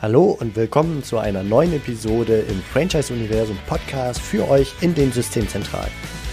Hallo und willkommen zu einer neuen Episode im Franchise-Universum Podcast für euch in den Systemzentralen.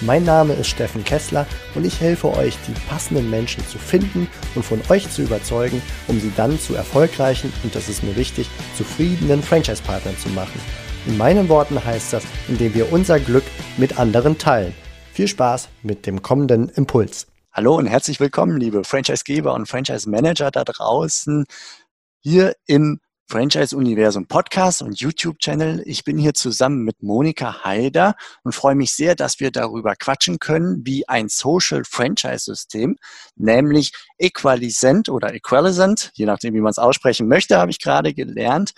Mein Name ist Steffen Kessler und ich helfe euch, die passenden Menschen zu finden und von euch zu überzeugen, um sie dann zu erfolgreichen und, das ist mir wichtig, zufriedenen Franchise-Partnern zu machen. In meinen Worten heißt das, indem wir unser Glück mit anderen teilen. Viel Spaß mit dem kommenden Impuls. Hallo und herzlich willkommen, liebe Franchisegeber und Franchise-Manager da draußen hier im Franchise-Universum Podcast und YouTube-Channel. Ich bin hier zusammen mit Monika Heider und freue mich sehr, dass wir darüber quatschen können, wie ein Social-Franchise-System, nämlich equalizent, je nachdem, wie man es aussprechen möchte, habe ich gerade gelernt,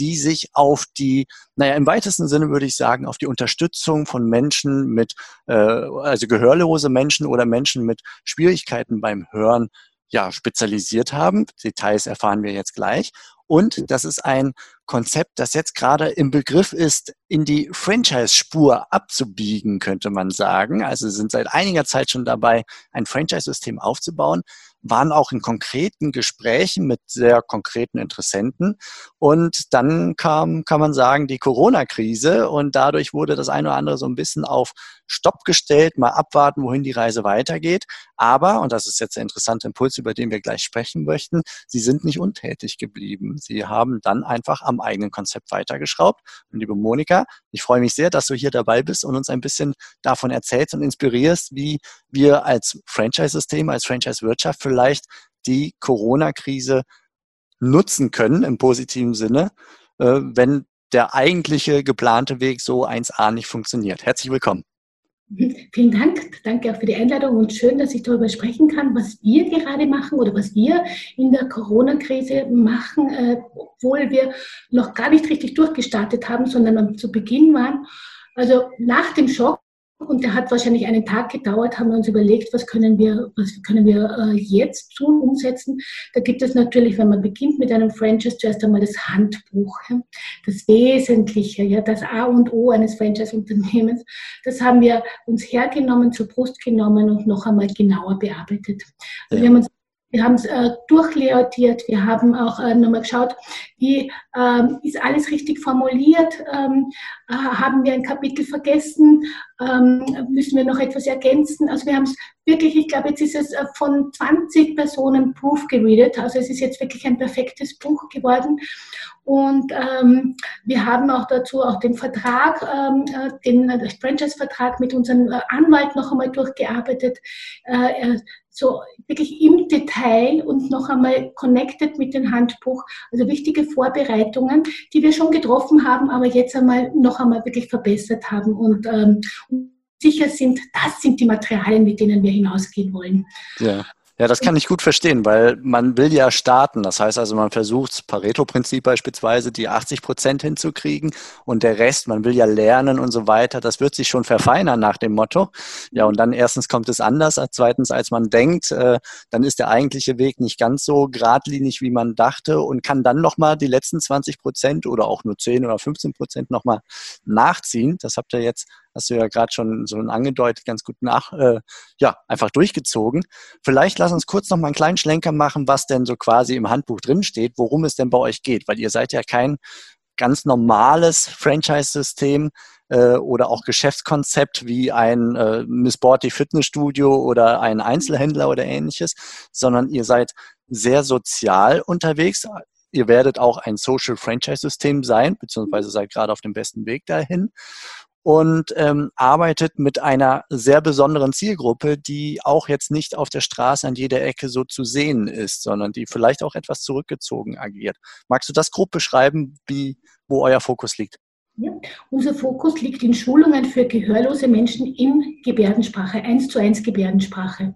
die sich auf die, im weitesten Sinne würde ich sagen, auf die Unterstützung von Menschen mit, also gehörlose Menschen oder Menschen mit Schwierigkeiten beim Hören, spezialisiert haben. Details erfahren wir jetzt gleich. Und das ist ein Konzept, das jetzt gerade im Begriff ist, in die Franchise-Spur abzubiegen, könnte man sagen. Also sind seit einiger Zeit schon dabei, ein Franchise-System aufzubauen, waren auch in konkreten Gesprächen mit sehr konkreten Interessenten. Und dann kam, kann man sagen, die Corona-Krise und dadurch wurde das ein oder andere so ein bisschen auf Stopp gestellt, mal abwarten, wohin die Reise weitergeht. Aber, und das ist jetzt der interessante Impuls, über den wir gleich sprechen möchten, sie sind nicht untätig geblieben. Sie haben dann einfach am eigenen Konzept weitergeschraubt. Und liebe Monika, ich freue mich sehr, dass du hier dabei bist und uns ein bisschen davon erzählst und inspirierst, wie wir als Franchise-System, als Franchise-Wirtschaft vielleicht die Corona-Krise nutzen können, im positiven Sinne, wenn der eigentliche geplante Weg so 1a nicht funktioniert. Herzlich willkommen. Vielen Dank. Danke auch für die Einladung und schön, dass ich darüber sprechen kann, was wir gerade machen oder was wir in der Corona-Krise machen, obwohl wir noch gar nicht richtig durchgestartet haben, sondern zu Beginn waren. Also nach dem Schock, und der hat wahrscheinlich einen Tag gedauert, haben wir uns überlegt, was können wir jetzt tun, umsetzen. Da gibt es natürlich, wenn man beginnt mit einem Franchise, zuerst einmal das Handbuch, das Wesentliche, das A und O eines Franchise-Unternehmens. Das haben wir uns hergenommen, zur Brust genommen und noch einmal genauer bearbeitet. Also wir haben es durchlayoutet, wir haben auch nochmal geschaut, wie ist alles richtig formuliert, haben wir ein Kapitel vergessen, müssen wir noch etwas ergänzen. Also wir haben es wirklich, ich glaube, jetzt ist es von 20 Personen proof gereadet, also es ist jetzt wirklich ein perfektes Buch geworden. Und wir haben auch dazu auch den Vertrag, den Franchise-Vertrag mit unserem Anwalt noch einmal durchgearbeitet, so wirklich im Detail und noch einmal connected mit dem Handbuch, also wichtige Vorbereitungen, die wir schon getroffen haben, aber jetzt noch einmal wirklich verbessert haben und sicher sind, das sind die Materialien, mit denen wir hinausgehen wollen. Ja, das kann ich gut verstehen, weil man will ja starten. Das heißt also, man versucht das Pareto-Prinzip beispielsweise, die 80% hinzukriegen und der Rest, man will ja lernen und so weiter. Das wird sich schon verfeinern nach dem Motto. Ja, und dann erstens kommt es anders, zweitens als man denkt. Dann ist der eigentliche Weg nicht ganz so geradlinig, wie man dachte und kann dann nochmal die letzten 20% oder auch nur 10 oder 15% nochmal nachziehen. Das habt ihr jetzt, hast du ja gerade schon so angedeutet, ganz gut einfach durchgezogen. Vielleicht lass uns kurz noch mal einen kleinen Schlenker machen, was denn so quasi im Handbuch drinsteht, worum es denn bei euch geht, weil ihr seid ja kein ganz normales Franchise-System oder auch Geschäftskonzept wie ein Mrs.Sporty Fitnessstudio oder ein Einzelhändler oder Ähnliches, sondern ihr seid sehr sozial unterwegs. Ihr werdet auch ein Social-Franchise-System sein, beziehungsweise seid gerade auf dem besten Weg dahin. Und arbeitet mit einer sehr besonderen Zielgruppe, die auch jetzt nicht auf der Straße an jeder Ecke so zu sehen ist, sondern die vielleicht auch etwas zurückgezogen agiert. Magst du das grob beschreiben, wo euer Fokus liegt? Ja. Unser Fokus liegt in Schulungen für gehörlose Menschen in Gebärdensprache, 1:1 Gebärdensprache.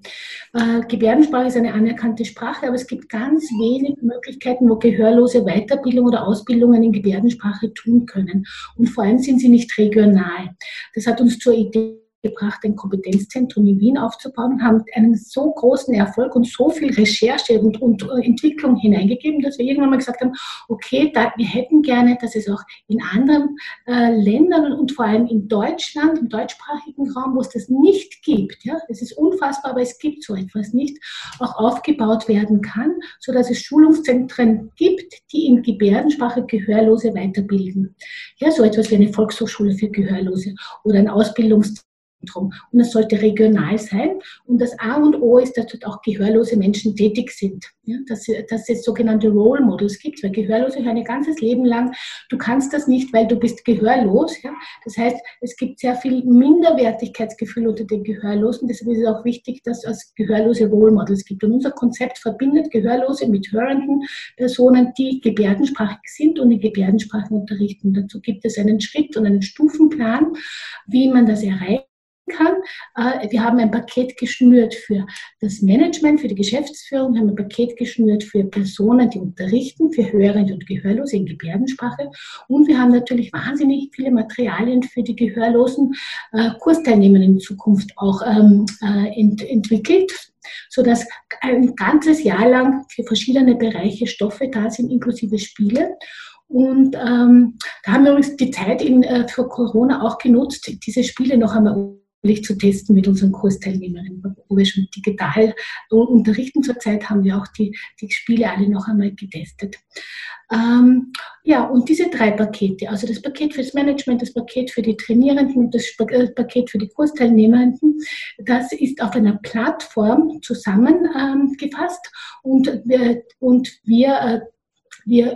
Gebärdensprache ist eine anerkannte Sprache, aber es gibt ganz wenig Möglichkeiten, wo Gehörlose Weiterbildung oder Ausbildungen in Gebärdensprache tun können. Und vor allem sind sie nicht regional. Das hat uns zur Idee gebracht, ein Kompetenzzentrum in Wien aufzubauen und haben einen so großen Erfolg und so viel Recherche und Entwicklung hineingegeben, dass wir irgendwann mal gesagt haben, okay, wir hätten gerne, dass es auch in anderen Ländern und vor allem in Deutschland, im deutschsprachigen Raum, wo es das nicht gibt, ja, es ist unfassbar, aber es gibt so etwas nicht, auch aufgebaut werden kann, sodass es Schulungszentren gibt, die in Gebärdensprache Gehörlose weiterbilden. Ja, so etwas wie eine Volkshochschule für Gehörlose oder ein Ausbildungszentrum. Und das sollte regional sein. Und das A und O ist, dass dort auch gehörlose Menschen tätig sind. Ja, dass es sogenannte Role Models gibt, weil Gehörlose hören ihr ganzes Leben lang, du kannst das nicht, weil du bist gehörlos. Ja? Das heißt, es gibt sehr viel Minderwertigkeitsgefühl unter den Gehörlosen. Deshalb ist es auch wichtig, dass es gehörlose Role Models gibt. Und unser Konzept verbindet Gehörlose mit hörenden Personen, die gebärdensprachig sind und in Gebärdensprachen unterrichten. Dazu gibt es einen Schritt und einen Stufenplan, wie man das erreicht kann. Wir haben ein Paket geschnürt für das Management, für die Geschäftsführung, wir haben ein Paket geschnürt für Personen, die unterrichten, für Hörende und Gehörlose in Gebärdensprache und wir haben natürlich wahnsinnig viele Materialien für die gehörlosen Kursteilnehmer in Zukunft auch entwickelt, sodass ein ganzes Jahr lang für verschiedene Bereiche Stoffe da sind, inklusive Spiele. Und da haben wir übrigens die Zeit für Corona auch genutzt, diese Spiele noch einmal zu testen mit unseren Kursteilnehmerinnen, wo wir schon digital unterrichten. Zurzeit haben wir auch die Spiele alle noch einmal getestet. Ja, und diese drei Pakete, also das Paket fürs Management, das Paket für die Trainierenden und das Paket für die Kursteilnehmenden, das ist auf einer Plattform zusammengefasst und wir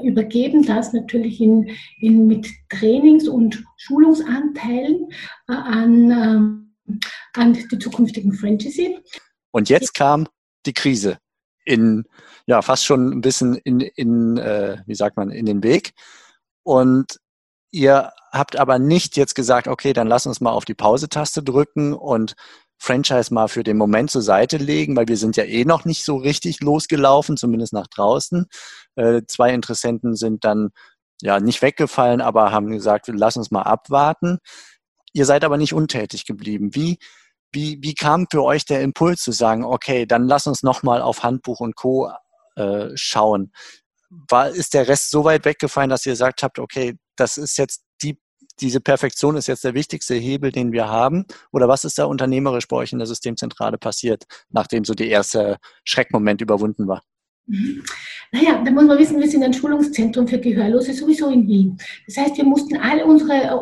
übergeben das natürlich mit Trainings- und Schulungsanteilen an die zukünftigen Franchisees. Und jetzt kam die Krise fast schon ein bisschen in den Weg. Und ihr habt aber nicht jetzt gesagt, okay, dann lass uns mal auf die Pause-Taste drücken und Franchise mal für den Moment zur Seite legen, weil wir sind ja eh noch nicht so richtig losgelaufen, zumindest nach draußen. Zwei Interessenten sind dann ja nicht weggefallen, aber haben gesagt, lass uns mal abwarten. Ihr seid aber nicht untätig geblieben. Wie kam für euch der Impuls zu sagen, okay, dann lass uns nochmal auf Handbuch und Co. Schauen? Ist der Rest so weit weggefallen, dass ihr gesagt habt, okay, das ist jetzt diese Perfektion ist jetzt der wichtigste Hebel, den wir haben? Oder was ist da unternehmerisch bei euch in der Systemzentrale passiert, nachdem so der erste Schreckmoment überwunden war? Naja, da muss man wissen, wir sind ein Schulungszentrum für Gehörlose sowieso in Wien. Das heißt, wir mussten all unsere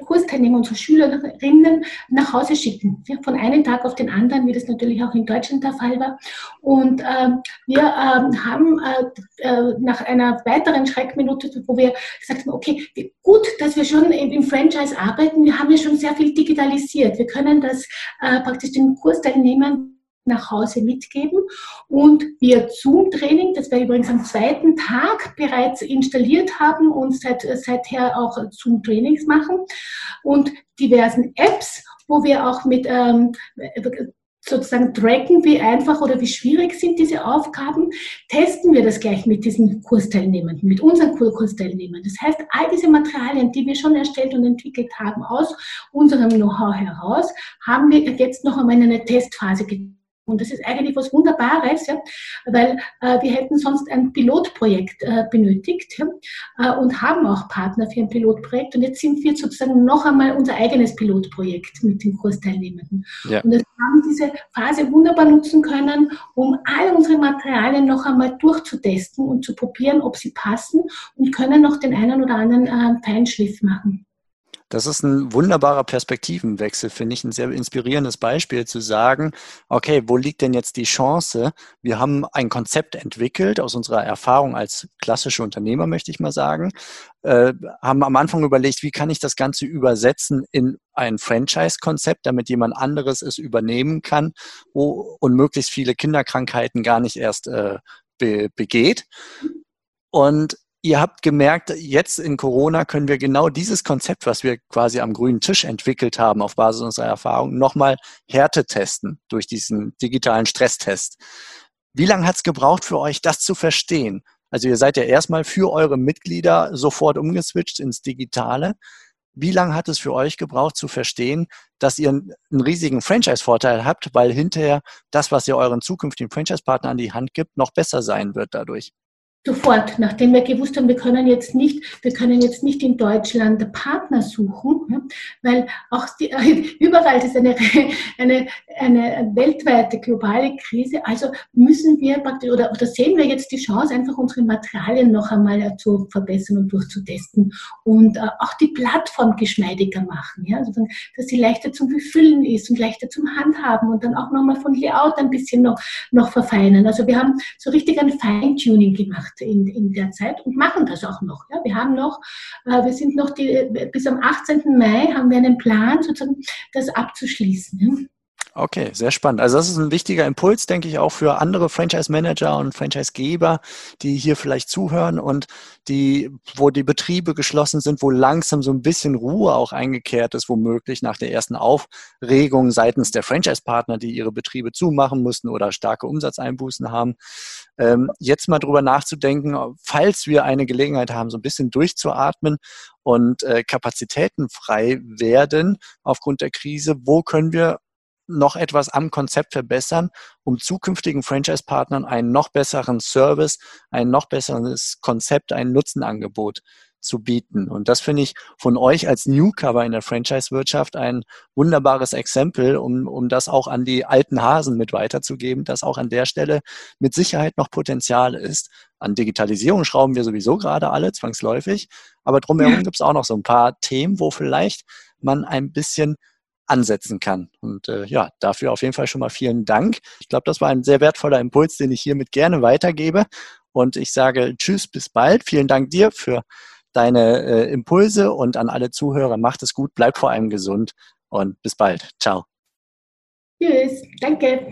Kursteilnehmer, unsere Schülerinnen nach Hause schicken. Ja, von einem Tag auf den anderen, wie das natürlich auch in Deutschland der Fall war. Und wir haben nach einer weiteren Schreckminute, wo wir gesagt haben, okay, gut, dass wir schon im Franchise arbeiten, wir haben ja schon sehr viel digitalisiert. Wir können das praktisch den Kursteilnehmern nach Hause mitgeben und wir Zoom-Training, das wir übrigens am zweiten Tag bereits installiert haben und seither auch Zoom-Trainings machen und diversen Apps, wo wir auch mit sozusagen tracken, wie einfach oder wie schwierig sind diese Aufgaben, testen wir das gleich mit diesen Kursteilnehmenden, mit unseren Kursteilnehmern. Das heißt, all diese Materialien, die wir schon erstellt und entwickelt haben, aus unserem Know-how heraus, haben wir jetzt noch einmal in eine Testphase getan. Und das ist eigentlich was Wunderbares, ja, weil wir hätten sonst ein Pilotprojekt benötigt, ja, und haben auch Partner für ein Pilotprojekt. Und jetzt sind wir sozusagen noch einmal unser eigenes Pilotprojekt mit den Kursteilnehmenden. Ja. Und das haben diese Phase wunderbar nutzen können, um all unsere Materialien noch einmal durchzutesten und zu probieren, ob sie passen und können noch den einen oder anderen Feinschliff machen. Das ist ein wunderbarer Perspektivenwechsel, finde ich, ein sehr inspirierendes Beispiel zu sagen, okay, wo liegt denn jetzt die Chance? Wir haben ein Konzept entwickelt aus unserer Erfahrung als klassische Unternehmer, möchte ich mal sagen, haben am Anfang überlegt, wie kann ich das Ganze übersetzen in ein Franchise-Konzept, damit jemand anderes es übernehmen kann und möglichst viele Kinderkrankheiten gar nicht erst begeht. Und ihr habt gemerkt, jetzt in Corona können wir genau dieses Konzept, was wir quasi am grünen Tisch entwickelt haben, auf Basis unserer Erfahrung, nochmal Härte testen durch diesen digitalen Stresstest. Wie lange hat es gebraucht für euch, das zu verstehen? Also ihr seid ja erstmal für eure Mitglieder sofort umgeswitcht ins Digitale. Wie lange hat es für euch gebraucht zu verstehen, dass ihr einen riesigen Franchise-Vorteil habt, weil hinterher das, was ihr euren zukünftigen Franchise-Partner an die Hand gibt, noch besser sein wird dadurch? Sofort, nachdem wir gewusst haben, wir können jetzt nicht in Deutschland Partner suchen, weil auch überall ist eine weltweite globale Krise. Also müssen wir praktisch oder sehen wir jetzt die Chance, einfach unsere Materialien noch einmal zu verbessern und durchzutesten und auch die Plattform geschmeidiger machen, ja? Also dann, dass sie leichter zum Befüllen ist und leichter zum Handhaben und dann auch nochmal von Layout ein bisschen noch verfeinern. Also wir haben so richtig ein Feintuning gemacht in der Zeit und machen das auch noch. Ja. Bis am 18. Mai haben wir einen Plan, sozusagen das abzuschließen. Ja. Okay, sehr spannend. Also das ist ein wichtiger Impuls, denke ich, auch für andere Franchise-Manager und Franchise-Geber, die hier vielleicht zuhören und wo die Betriebe geschlossen sind, wo langsam so ein bisschen Ruhe auch eingekehrt ist, womöglich nach der ersten Aufregung seitens der Franchise-Partner, die ihre Betriebe zumachen mussten oder starke Umsatzeinbußen haben. Jetzt mal drüber nachzudenken, falls wir eine Gelegenheit haben, so ein bisschen durchzuatmen und Kapazitäten frei werden aufgrund der Krise, wo können wir noch etwas am Konzept verbessern, um zukünftigen Franchise-Partnern einen noch besseren Service, ein noch besseres Konzept, ein Nutzenangebot zu bieten. Und das finde ich von euch als Newcomer in der Franchise-Wirtschaft ein wunderbares Exempel, um das auch an die alten Hasen mit weiterzugeben, dass auch an der Stelle mit Sicherheit noch Potenzial ist. An Digitalisierung schrauben wir sowieso gerade alle zwangsläufig, aber drumherum gibt es auch noch so ein paar Themen, wo vielleicht man ein bisschen ansetzen kann. Und dafür auf jeden Fall schon mal vielen Dank. Ich glaube, das war ein sehr wertvoller Impuls, den ich hiermit gerne weitergebe. Und ich sage tschüss, bis bald. Vielen Dank dir für deine Impulse und an alle Zuhörer. Macht es gut, bleibt vor allem gesund und bis bald. Ciao. Tschüss, danke.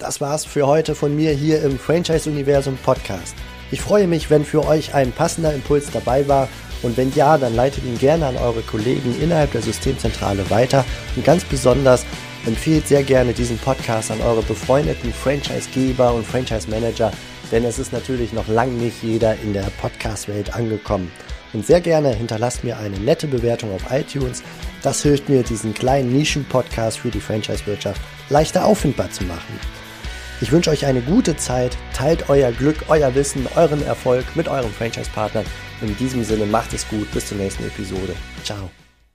Das war's für heute von mir hier im Franchise-Universum Podcast. Ich freue mich, wenn für euch ein passender Impuls dabei war. Und wenn ja, dann leitet ihn gerne an eure Kollegen innerhalb der Systemzentrale weiter. Und ganz besonders empfehlt sehr gerne diesen Podcast an eure befreundeten Franchise-Geber und Franchise-Manager, denn es ist natürlich noch lange nicht jeder in der Podcast-Welt angekommen. Und sehr gerne hinterlasst mir eine nette Bewertung auf iTunes. Das hilft mir, diesen kleinen Nischen-Podcast für die Franchise-Wirtschaft leichter auffindbar zu machen. Ich wünsche euch eine gute Zeit, teilt euer Glück, euer Wissen, euren Erfolg mit euren Franchise-Partnern. In diesem Sinne macht es gut, bis zur nächsten Episode. Ciao.